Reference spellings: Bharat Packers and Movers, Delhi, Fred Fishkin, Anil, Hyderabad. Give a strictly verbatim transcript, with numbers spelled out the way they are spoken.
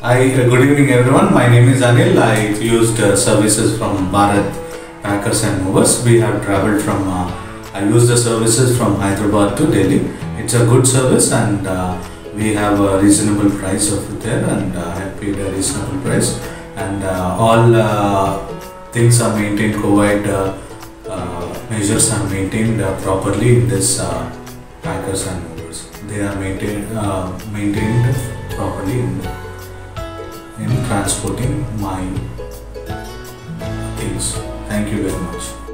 Hi, good evening everyone. My name is Anil. I used uh, services from Bharat Packers and Movers. We have traveled from, uh, I used the services from Hyderabad to Delhi. It's a good service and uh, we have a reasonable price of it there, and uh, I paid a reasonable price. And uh, all uh, things are maintained, COVID uh, uh, measures are maintained uh, properly in this uh, Packers and Movers. They are maintained, uh, maintained properly in the in transporting my things. Thank you very much.